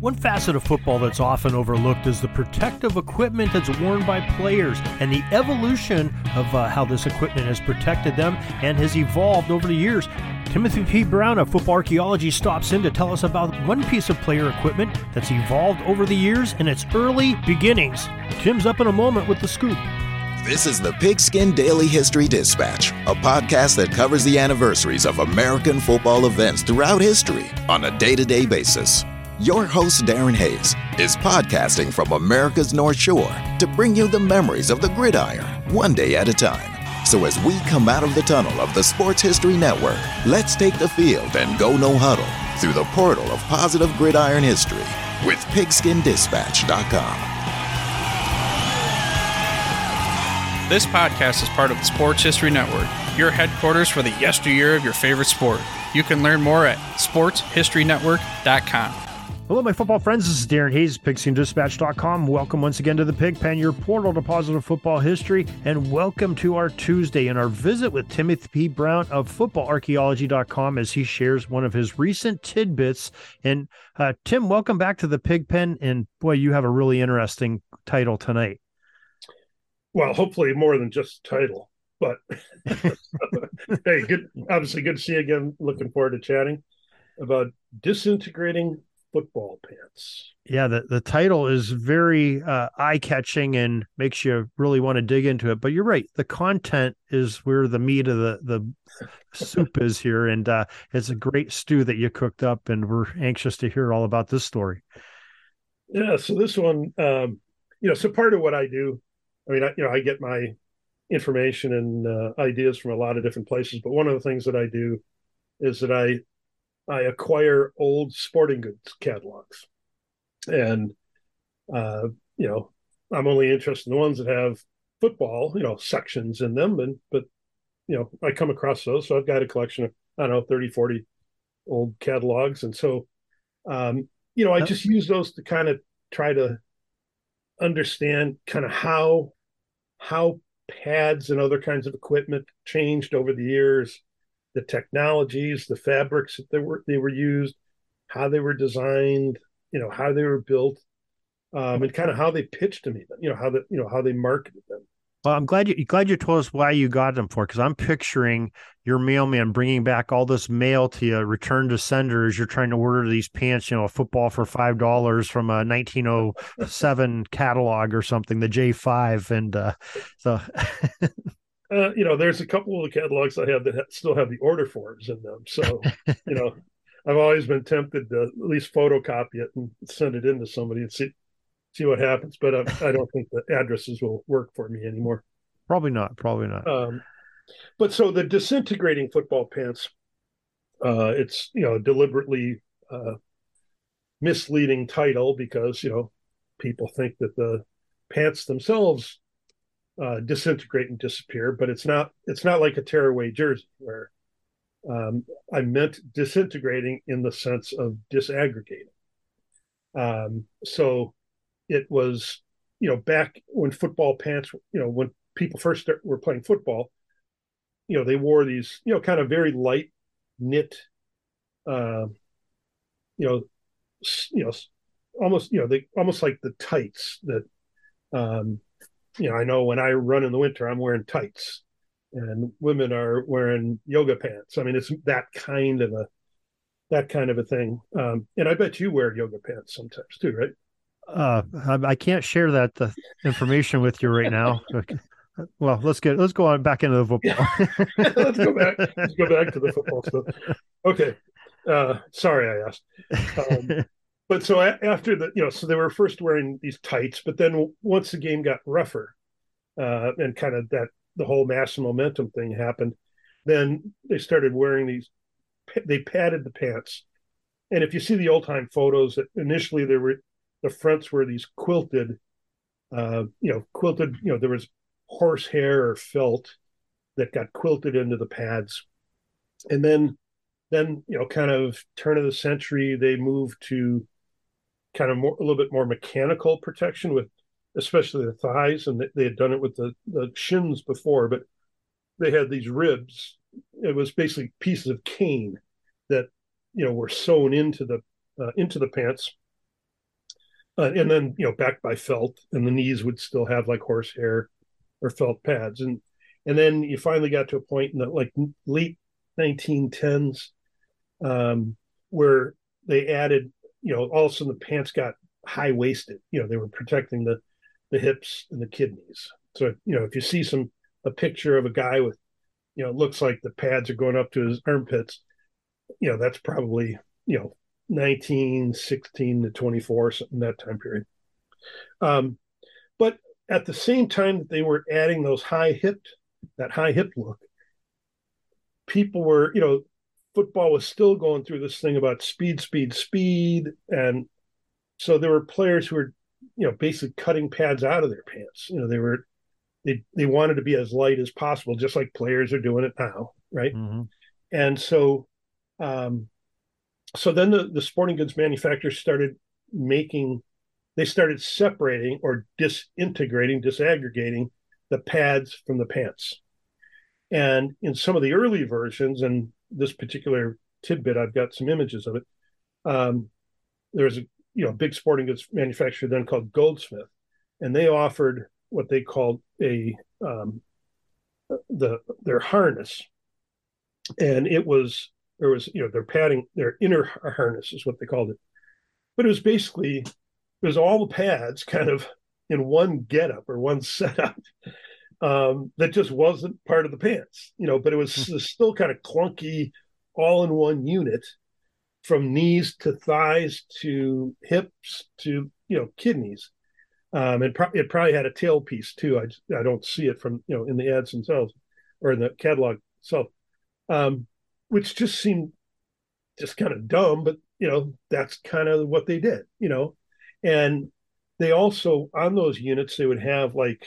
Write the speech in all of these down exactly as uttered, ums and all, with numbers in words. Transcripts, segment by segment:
One facet of football that's often overlooked is the protective equipment that's worn by players, and the evolution of uh, how this equipment has protected them and has evolved over the years. Timothy P. Brown of Football Archaeology stops in to tell us about one piece of player equipment that's evolved over the years in its early beginnings. Tim's up in a moment with the scoop. This is the Pigskin Daily History Dispatch, a podcast that covers the anniversaries of American football events throughout history on a day-to-day basis. Your host, Darren Hayes, is podcasting from America's North Shore to bring you the memories of the gridiron one day at a time. So as we come out of the tunnel of the Sports History Network, let's take the field and go no huddle through the portal of positive gridiron history with Pigskin Dispatch dot com. This podcast is part of the Sports History Network, your headquarters for the yesteryear of your favorite sport. You can learn more at sports history network dot com. Hello, my football friends. This is Darren Hayes, Pigskin Dispatch dot com. Welcome once again to the Pig Pen, your portal to positive football history, and welcome to our Tuesday and our visit with Timothy P. Brown of Football Archaeology dot com as he shares one of his recent tidbits. And uh, Tim, welcome back to the Pig Pen, and boy, you have a really interesting title tonight. Well, hopefully more than just title, but hey, good. Obviously good to see you again. Looking forward to chatting about disintegrating football pants. Yeah, the, the title is very uh, eye-catching and makes you really want to dig into it. But you're right. The content is where the meat of the, the soup is here. And uh, it's a great stew that you cooked up, and we're anxious to hear all about this story. Yeah, so this one, um, you know, so part of what I do, I mean, I, you know, I get my information and uh, ideas from a lot of different places. But one of the things that I do is that I I acquire old sporting goods catalogs, and, uh, you know, I'm only interested in the ones that have football, you know, sections in them. And, but, you know, I come across those. So I've got a collection of, I don't know, thirty, forty old catalogs. And so, um, you know, I just use those to kind of try to understand kind of how, how pads and other kinds of equipment changed over the years, the technologies, the fabrics that they were, they were used, how they were designed, you know, how they were built, um, and kind of how they pitched them, even, you know, how the, you know, how they marketed them. Well, I'm glad you glad you told us why you got them for, because I'm picturing your mailman bringing back all this mail to you, return to sender, as you're trying to order these pants, you know, a football for five dollars from a nineteen oh seven catalog or something, the J five. And uh, so... Uh, you know, there's a couple of the catalogs I have that ha- still have the order forms in them. So, you know, I've always been tempted to at least photocopy it and send it in to somebody and see see what happens. But I, I don't think the addresses will work for me anymore. Probably not. Probably not. Um, but so the disintegrating football pants, uh, it's, you know, deliberately uh, misleading title because, you know, people think that the pants themselves Uh, disintegrate and disappear, but it's not it's not like a tearaway jersey where um, I meant disintegrating in the sense of disaggregating. Um, so it was, you know, back when football pants, you know, when people first start, were playing football, you know, they wore these, you know, kind of very light knit, uh, you know, you know, almost, you know, they almost like the tights that, um, you know, I know when I run in the winter, I'm wearing tights, and women are wearing yoga pants. I mean, it's that kind of a that kind of a thing. Um, and I bet you wear yoga pants sometimes too, right? Uh, I, I can't share that the information with you right now. Well, let's get let's go on back into the football. let's go back. Let's go back to the football stuff. Okay, uh, sorry I asked. Um, But so after the, you know, so they were first wearing these tights, but then once the game got rougher uh, and kind of that the whole mass and momentum thing happened, then they started wearing these, they padded the pants. And if you see the old time photos, that initially there were, the fronts were these quilted, uh, you know, quilted, you know, there was horse hair or felt that got quilted into the pads. And then, then, you know, kind of turn of the century, they moved to kind of more, a little bit more mechanical protection with especially the thighs, and they, they had done it with the, the shins before, but they had these ribs. It was basically pieces of cane that, you know, were sewn into the uh, into the pants, Uh, and then, you know, backed by felt, and the knees would still have like horsehair or felt pads. And and then you finally got to a point in the like late nineteen tens um, where they added, you know, all of a sudden the pants got high waisted. You know, they were protecting the, the hips and the kidneys. So, you know, if you see some a picture of a guy with, you know, it looks like the pads are going up to his armpits, you know, that's probably, you know, nineteen sixteen to twenty-four, something that time period. Um, but at the same time that they were adding those high hip, that high hip look, people were, you know, football was still going through this thing about speed, speed, speed. And so there were players who were, you know, basically cutting pads out of their pants. You know, they were, they, they wanted to be as light as possible, just like players are doing it now. Right. Mm-hmm. And so, um, So then the, the sporting goods manufacturers started making, they started separating or disintegrating, disaggregating the pads from the pants. And in some of the early versions, and this particular tidbit, I've got some images of it. Um, there was a you know big sporting goods manufacturer then called Goldsmith, and they offered what they called a um, the their harness, and it was. There was, you know, their padding, their inner harness is what they called it. But it was basically, it was all the pads kind of in one getup or one setup um, that just wasn't part of the pants, you know, but it was still kind of clunky, all in one unit from knees to thighs to hips to, you know, kidneys. Um, and pro- it probably had a tailpiece too. I, I don't see it from, you know, in the ads themselves or in the catalog itself. Um, which just seemed just kind of dumb, but, you know, that's kind of what they did, you know. And they also, on those units, they would have like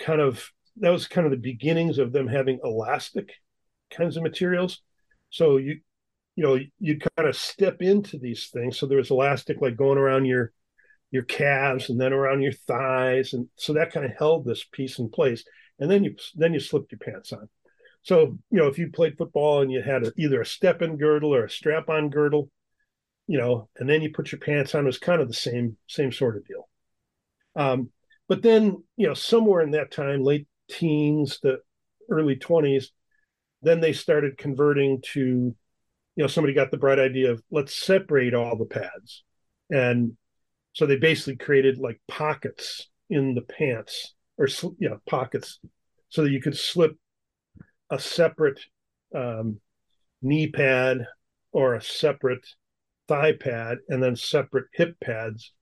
kind of, that was kind of the beginnings of them having elastic kinds of materials. So, you you know, you'd kind of step into these things. So there was elastic like going around your your calves and then around your thighs. And so that kind of held this piece in place. And then you then you slipped your pants on. So, you know, if you played football and you had a, either a step-in girdle or a strap-on girdle, you know, and then you put your pants on, it was kind of the same same sort of deal. Um, but then, you know, somewhere in that time, late teens, the early twenties, then they started converting to, you know, somebody got the bright idea of let's separate all the pads. And so they basically created like pockets in the pants or, you know, pockets so that you could slip a separate um, knee pad or a separate thigh pad and then separate hip pads.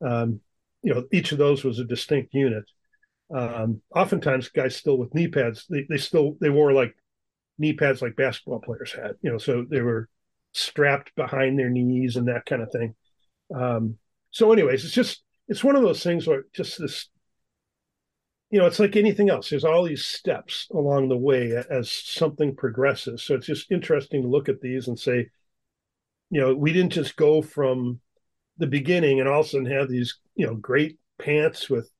Um, you know, each of those was a distinct unit. Um, oftentimes guys still with knee pads, they, they still, they wore like knee pads like basketball players had, you know, so they were strapped behind their knees and that kind of thing. Um, so anyways, it's just, it's one of those things where just this, you know, it's like anything else. There's all these steps along the way as something progresses. So it's just interesting to look at these and say, you know, we didn't just go from the beginning and all of a sudden have these, you know, great pants with,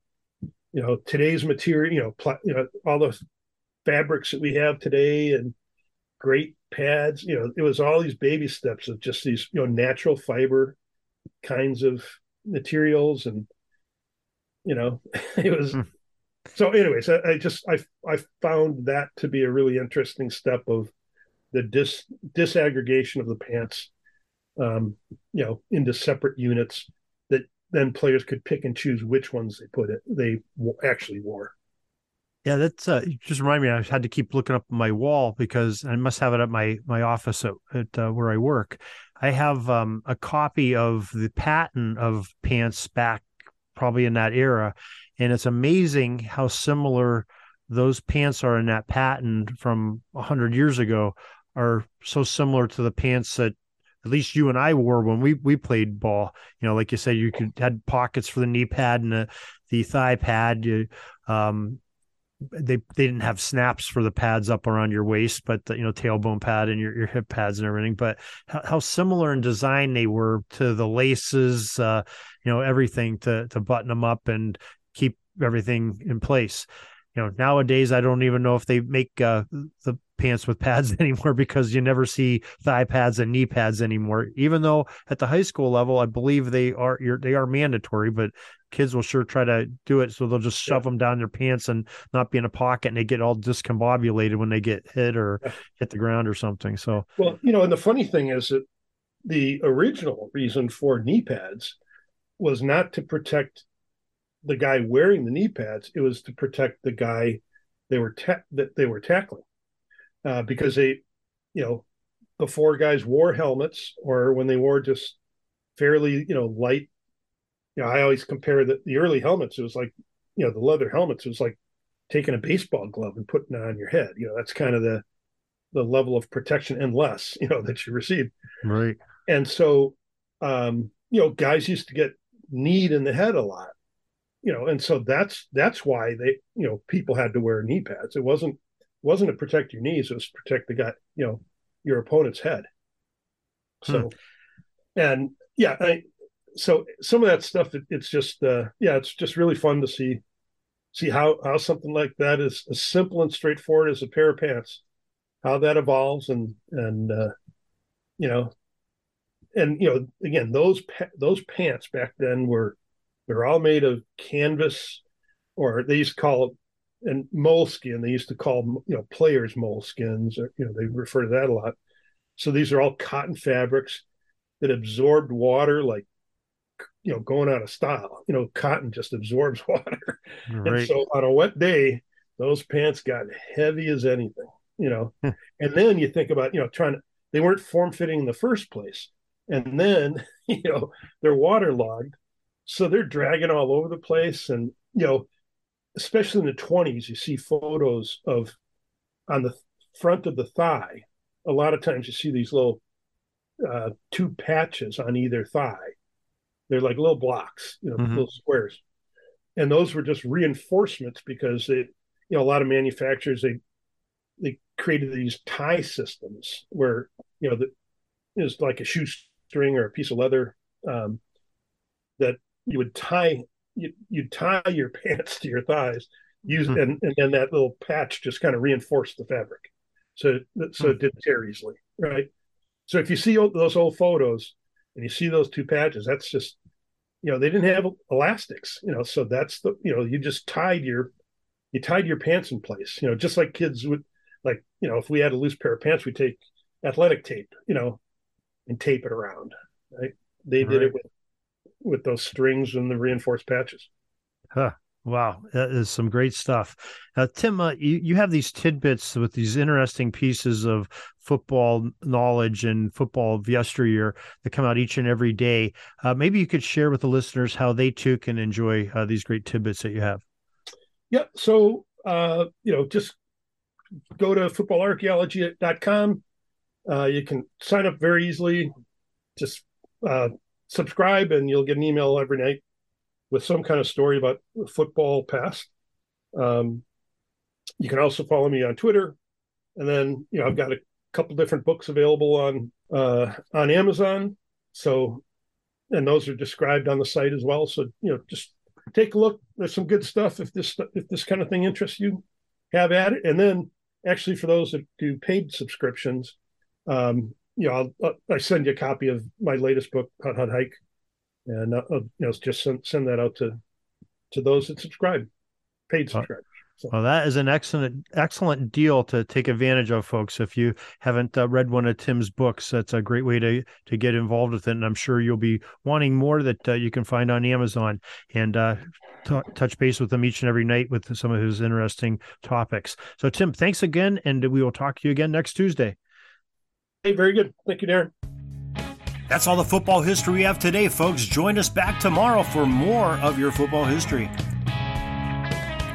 you know, today's material, you know, pl- you know, all the fabrics that we have today and great pads. You know, it was all these baby steps of just these, you know, natural fiber kinds of materials. And, you know, it was... Mm. So anyways, I, I just, I I found that to be a really interesting step of the dis, disaggregation of the pants, um, you know, into separate units that then players could pick and choose which ones they put it, they actually wore. Yeah, that's, uh, just remind me, I had to keep looking up my wall because I must have it at my, my office at, at uh, where I work. I have um, a copy of the pattern of pants back probably in that era. And it's amazing how similar those pants are in that pattern from one hundred years ago are so similar to the pants that at least you and I wore when we, we played ball. You know, like you said, you could had pockets for the knee pad and the, the thigh pad. You, um, they they didn't have snaps for the pads up around your waist, but, the, you know, tailbone pad and your, your hip pads and everything. But how, how similar in design they were to the laces, uh, you know, everything to to button them up and keep everything in place. You know, nowadays I don't even know if they make uh, the pants with pads anymore because you never see thigh pads and knee pads anymore, even though at the high school level, I believe they are, they are mandatory, but kids will sure try to do it. So they'll just shove yeah. them down their pants and not be in a pocket, and they get all discombobulated when they get hit or yeah. hit the ground or something. So, well, you know, and the funny thing is that the original reason for knee pads was not to protect the guy wearing the knee pads. It was to protect the guy they were ta- that they were tackling. Uh, because they, you know, before guys wore helmets, or when they wore just fairly, you know, light, you know, I always compare the, the early helmets. It was like, you know, the leather helmets, it was like taking a baseball glove and putting it on your head. You know, that's kind of the, the level of protection and less, you know, that you receive. Right. And so, um, you know, guys used to get kneed in the head a lot, you know, and so that's, that's why they, you know, people had to wear knee pads. It wasn't, wasn't to protect your knees, it was to protect the guy, you know, your opponent's head. So, hmm. and yeah, I, so some of that stuff, it, it's just, uh, yeah, it's just really fun to see, see how, how something like that is as simple and straightforward as a pair of pants, how that evolves. And, and, uh, you know, and, you know, again, those, pa- those pants back then were, they're all made of canvas, or they used to call it, and moleskin, they used to call, you know, players moleskins, or, you know, they refer to that a lot. So these are all cotton fabrics that absorbed water, like, you know, going out of style, you know, cotton just absorbs water. Right. And so on a wet day, those pants got heavy as anything, you know, and then you think about, you know, trying to, they weren't form fitting in the first place. And then, you know, they're waterlogged. So they're dragging all over the place. And, you know, especially in the twenties, you see photos of on the front of the thigh. A lot of times you see these little uh, two patches on either thigh. They're like little blocks, you know, mm-hmm. little squares. And those were just reinforcements because it, you know, a lot of manufacturers, they, they created these tie systems where, you know, the, it was like a shoestring or a piece of leather um, that you would tie You, you tie your pants to your thighs, use hmm. and, and then that little patch just kind of reinforced the fabric, so so hmm. it didn't tear easily, right? So if you see old, those old photos and you see those two patches, that's just, you know, they didn't have elastics, you know, so that's the, you know, you just tied your you tied your pants in place, you know, just like kids would, like, you know, if we had a loose pair of pants, we take athletic tape, you know, and tape it around, right? They right. did it with. with those strings and the reinforced patches. Huh. Wow. That is some great stuff. Uh, Tim, uh, you, you have these tidbits with these interesting pieces of football knowledge and football of yesteryear that come out each and every day. Uh, maybe you could share with the listeners how they too can enjoy uh, these great tidbits that you have. Yeah. So, uh, you know, just go to football archaeology dot com. Uh, you can sign up very easily. Just, uh, subscribe, and you'll get an email every night with some kind of story about football past. Um, you can also follow me on Twitter. And then, you know, I've got a couple different books available on, uh, on Amazon. So, and those are described on the site as well. So, you know, just take a look. There's some good stuff. If this, if this kind of thing interests you, have at it. And then actually for those that do paid subscriptions, um, you know, I'll, I'll send you a copy of my latest book, Hunt, Hunt, Hike, and I'll, you know, just send, send that out to, to those that subscribe, paid subscribers. So. Well, that is an excellent, excellent deal to take advantage of, folks. If you haven't uh, read one of Tim's books, that's a great way to, to get involved with it. And I'm sure you'll be wanting more that uh, you can find on Amazon, and uh, t- touch base with him each and every night with some of his interesting topics. So, Tim, thanks again. And we will talk to you again next Tuesday. Hey, very good. Thank you, Darren. That's all the football history we have today, folks. Join us back tomorrow for more of your football history.